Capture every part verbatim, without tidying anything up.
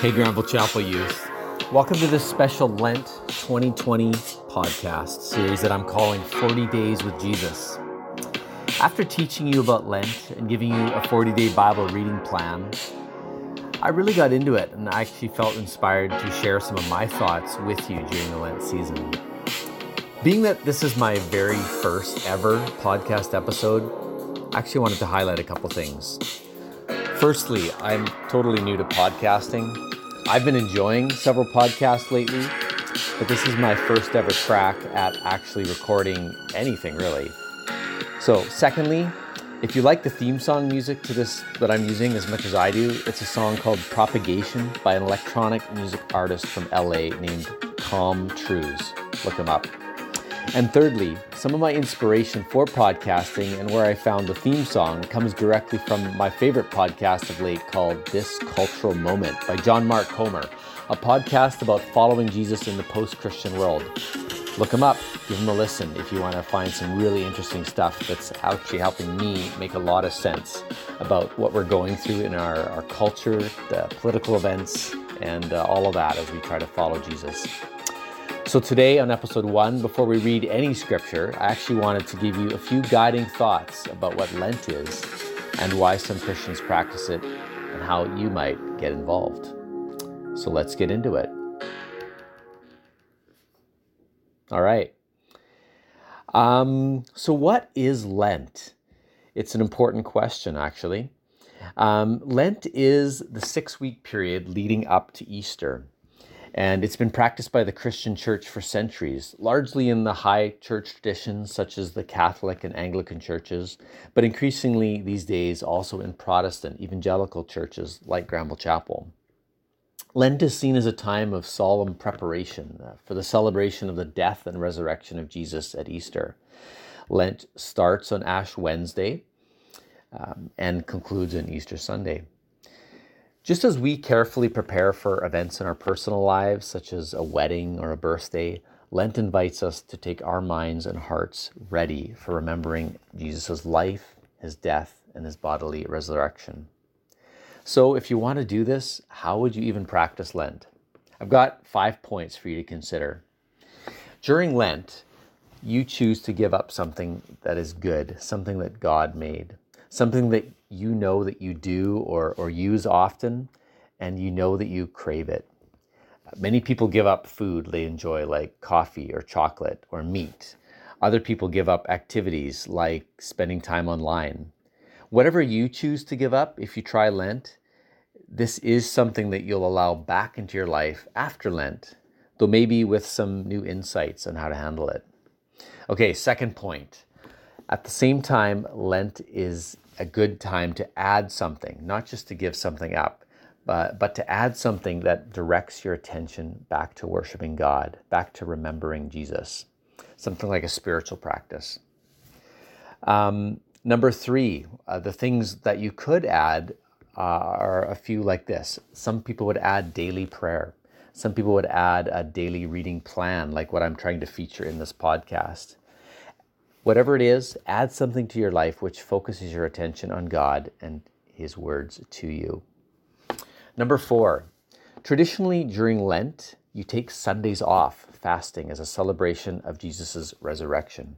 Hey, Granville Chapel Youth. Welcome to this special Lent twenty twenty podcast series that I'm calling forty days with Jesus. After teaching you about Lent and giving you a forty-day Bible reading plan, I really got into it, and I actually felt inspired to share some of my thoughts with you during the Lent season. Being that this is my very first ever podcast episode, I actually wanted to highlight a couple things. Firstly, I'm totally new to podcasting. I've been enjoying several podcasts lately, but this is my first ever crack at actually recording anything, really. So secondly, if you like the theme song music to this that I'm using as much as I do, it's a song called Propagation by an electronic music artist from L A named Tom Trues. Look him up. And thirdly, some of my inspiration for podcasting and where I found the theme song comes directly from my favorite podcast of late called This Cultural Moment by John Mark Comer, a podcast about following Jesus in the post-Christian world. Look him up, give him a listen if you want to find some really interesting stuff that's actually helping me make a lot of sense about what we're going through in our, our culture, the political events, and uh, all of that as we try to follow Jesus. So today on episode one, before we read any scripture, I actually wanted to give you a few guiding thoughts about what Lent is and why some Christians practice it and how you might get involved. So let's get into it. All right. Um, so what is Lent? It's an important question, actually. Um, Lent is the six-week period leading up to Easter. And it's been practiced by the Christian church for centuries, largely in the high church traditions such as the Catholic and Anglican churches, but increasingly these days also in Protestant evangelical churches like Granville Chapel. Lent is seen as a time of solemn preparation for the celebration of the death and resurrection of Jesus at Easter. Lent starts on Ash Wednesday um, and concludes on Easter Sunday. Just as we carefully prepare for events in our personal lives, such as a wedding or a birthday, Lent invites us to take our minds and hearts ready for remembering Jesus' life, his death, and his bodily resurrection. So if you want to do this, how would you even practice Lent? I've got five points for you to consider. During Lent, you choose to give up something that is good, something that God made, something that you know that you do or, or use often, and you know that you crave it. Many people give up food they enjoy, like coffee or chocolate or meat. Other people give up activities like spending time online. Whatever you choose to give up, if you try Lent, this is something that you'll allow back into your life after Lent, though maybe with some new insights on how to handle it. Okay, second point. At the same time, Lent is a good time to add something, not just to give something up, but, but to add something that directs your attention back to worshiping God, back to remembering Jesus, something like a spiritual practice. Um, number three, uh, the things that you could add uh, are a few like this. Some people would add daily prayer. Some people would add a daily reading plan, like what I'm trying to feature in this podcast. Whatever it is, add something to your life which focuses your attention on God and his words to you. Number four, traditionally during Lent, you take Sundays off fasting as a celebration of Jesus' resurrection.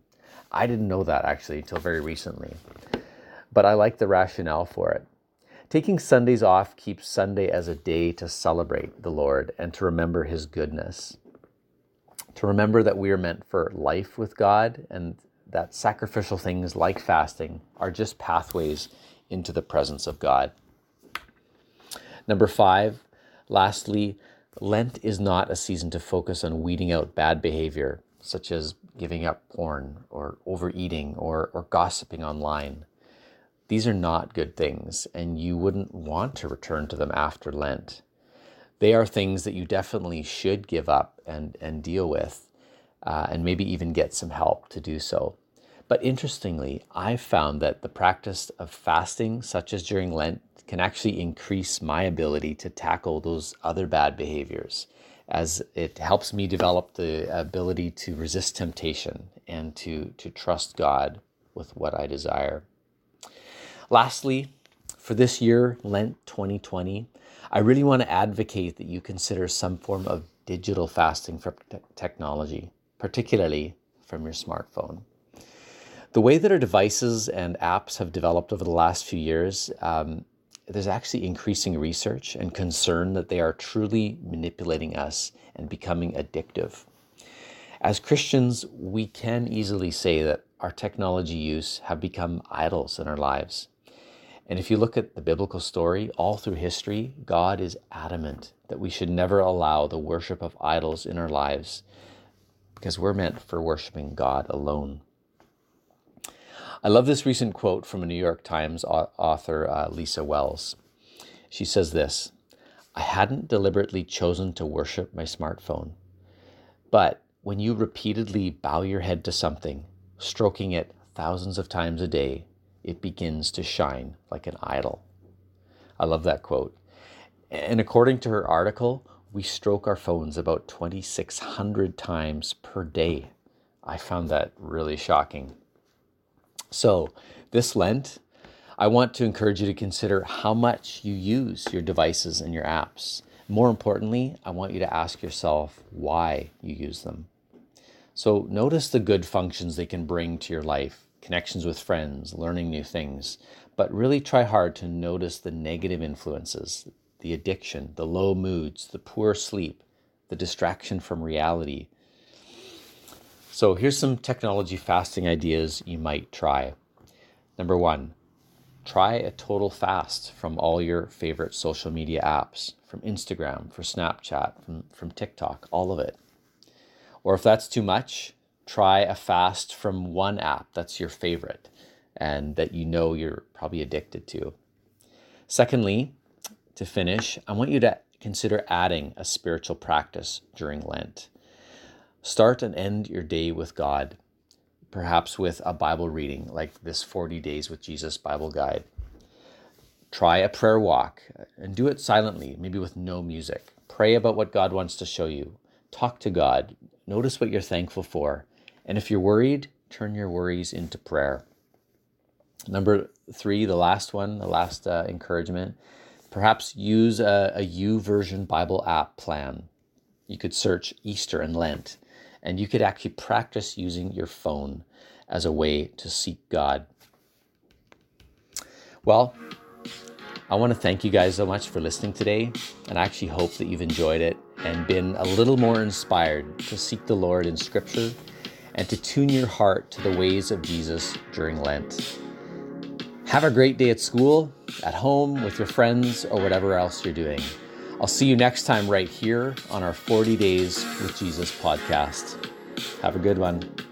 I didn't know that actually until very recently, but I like the rationale for it. Taking Sundays off keeps Sunday as a day to celebrate the Lord and to remember his goodness, to remember that we are meant for life with God and that sacrificial things like fasting are just pathways into the presence of God. Number five, lastly, Lent is not a season to focus on weeding out bad behavior, such as giving up porn or overeating or, or gossiping online. These are not good things, and you wouldn't want to return to them after Lent. They are things that you definitely should give up and, and deal with, uh, and maybe even get some help to do so. But interestingly, I've found that the practice of fasting, such as during Lent, can actually increase my ability to tackle those other bad behaviors, as it helps me develop the ability to resist temptation and to, to trust God with what I desire. Lastly, For this year, Lent twenty twenty, I really want to advocate that you consider some form of digital fasting from te- technology, particularly from your smartphone. The way that our devices and apps have developed over the last few years, um, there's actually increasing research and concern that they are truly manipulating us and becoming addictive. As Christians, we can easily say that our technology use have become idols in our lives. And if you look at the biblical story, all through history, God is adamant that we should never allow the worship of idols in our lives, because we're meant for worshiping God alone. I love this recent quote from a New York Times author, uh, Lisa Wells. She says this: "I hadn't deliberately chosen to worship my smartphone, but when you repeatedly bow your head to something, stroking it thousands of times a day, it begins to shine like an idol." I love that quote. And according to her article, we stroke our phones about twenty-six hundred times per day. I found that really shocking. So this Lent, I want to encourage you to consider how much you use your devices and your apps. More importantly, I want you to ask yourself why you use them. So notice the good functions they can bring to your life: connections with friends, learning new things, but really try hard to notice the negative influences, the addiction, the low moods, the poor sleep, the distraction from reality. So here's some technology fasting ideas you might try. Number one, try a total fast from all your favorite social media apps, from Instagram, from Snapchat, from, from TikTok, all of it. Or if that's too much, try a fast from one app that's your favorite and that you know you're probably addicted to. Secondly, to finish, I want you to consider adding a spiritual practice during Lent. Start and end your day with God, perhaps with a Bible reading like this forty Days with Jesus Bible Guide. Try a prayer walk and do it silently, maybe with no music. Pray about what God wants to show you. Talk to God. Notice what you're thankful for. And if you're worried, turn your worries into prayer. Number three, the last one, the last uh, encouragement, perhaps use a, a YouVersion Bible app plan. You could search Easter and Lent, and you could actually practice using your phone as a way to seek God. Well, I want to thank you guys so much for listening today, and I actually hope that you've enjoyed it and been a little more inspired to seek the Lord in Scripture and to tune your heart to the ways of Jesus during Lent. Have a great day at school, at home, with your friends, or whatever else you're doing. I'll see you next time right here on our forty Days with Jesus podcast. Have a good one.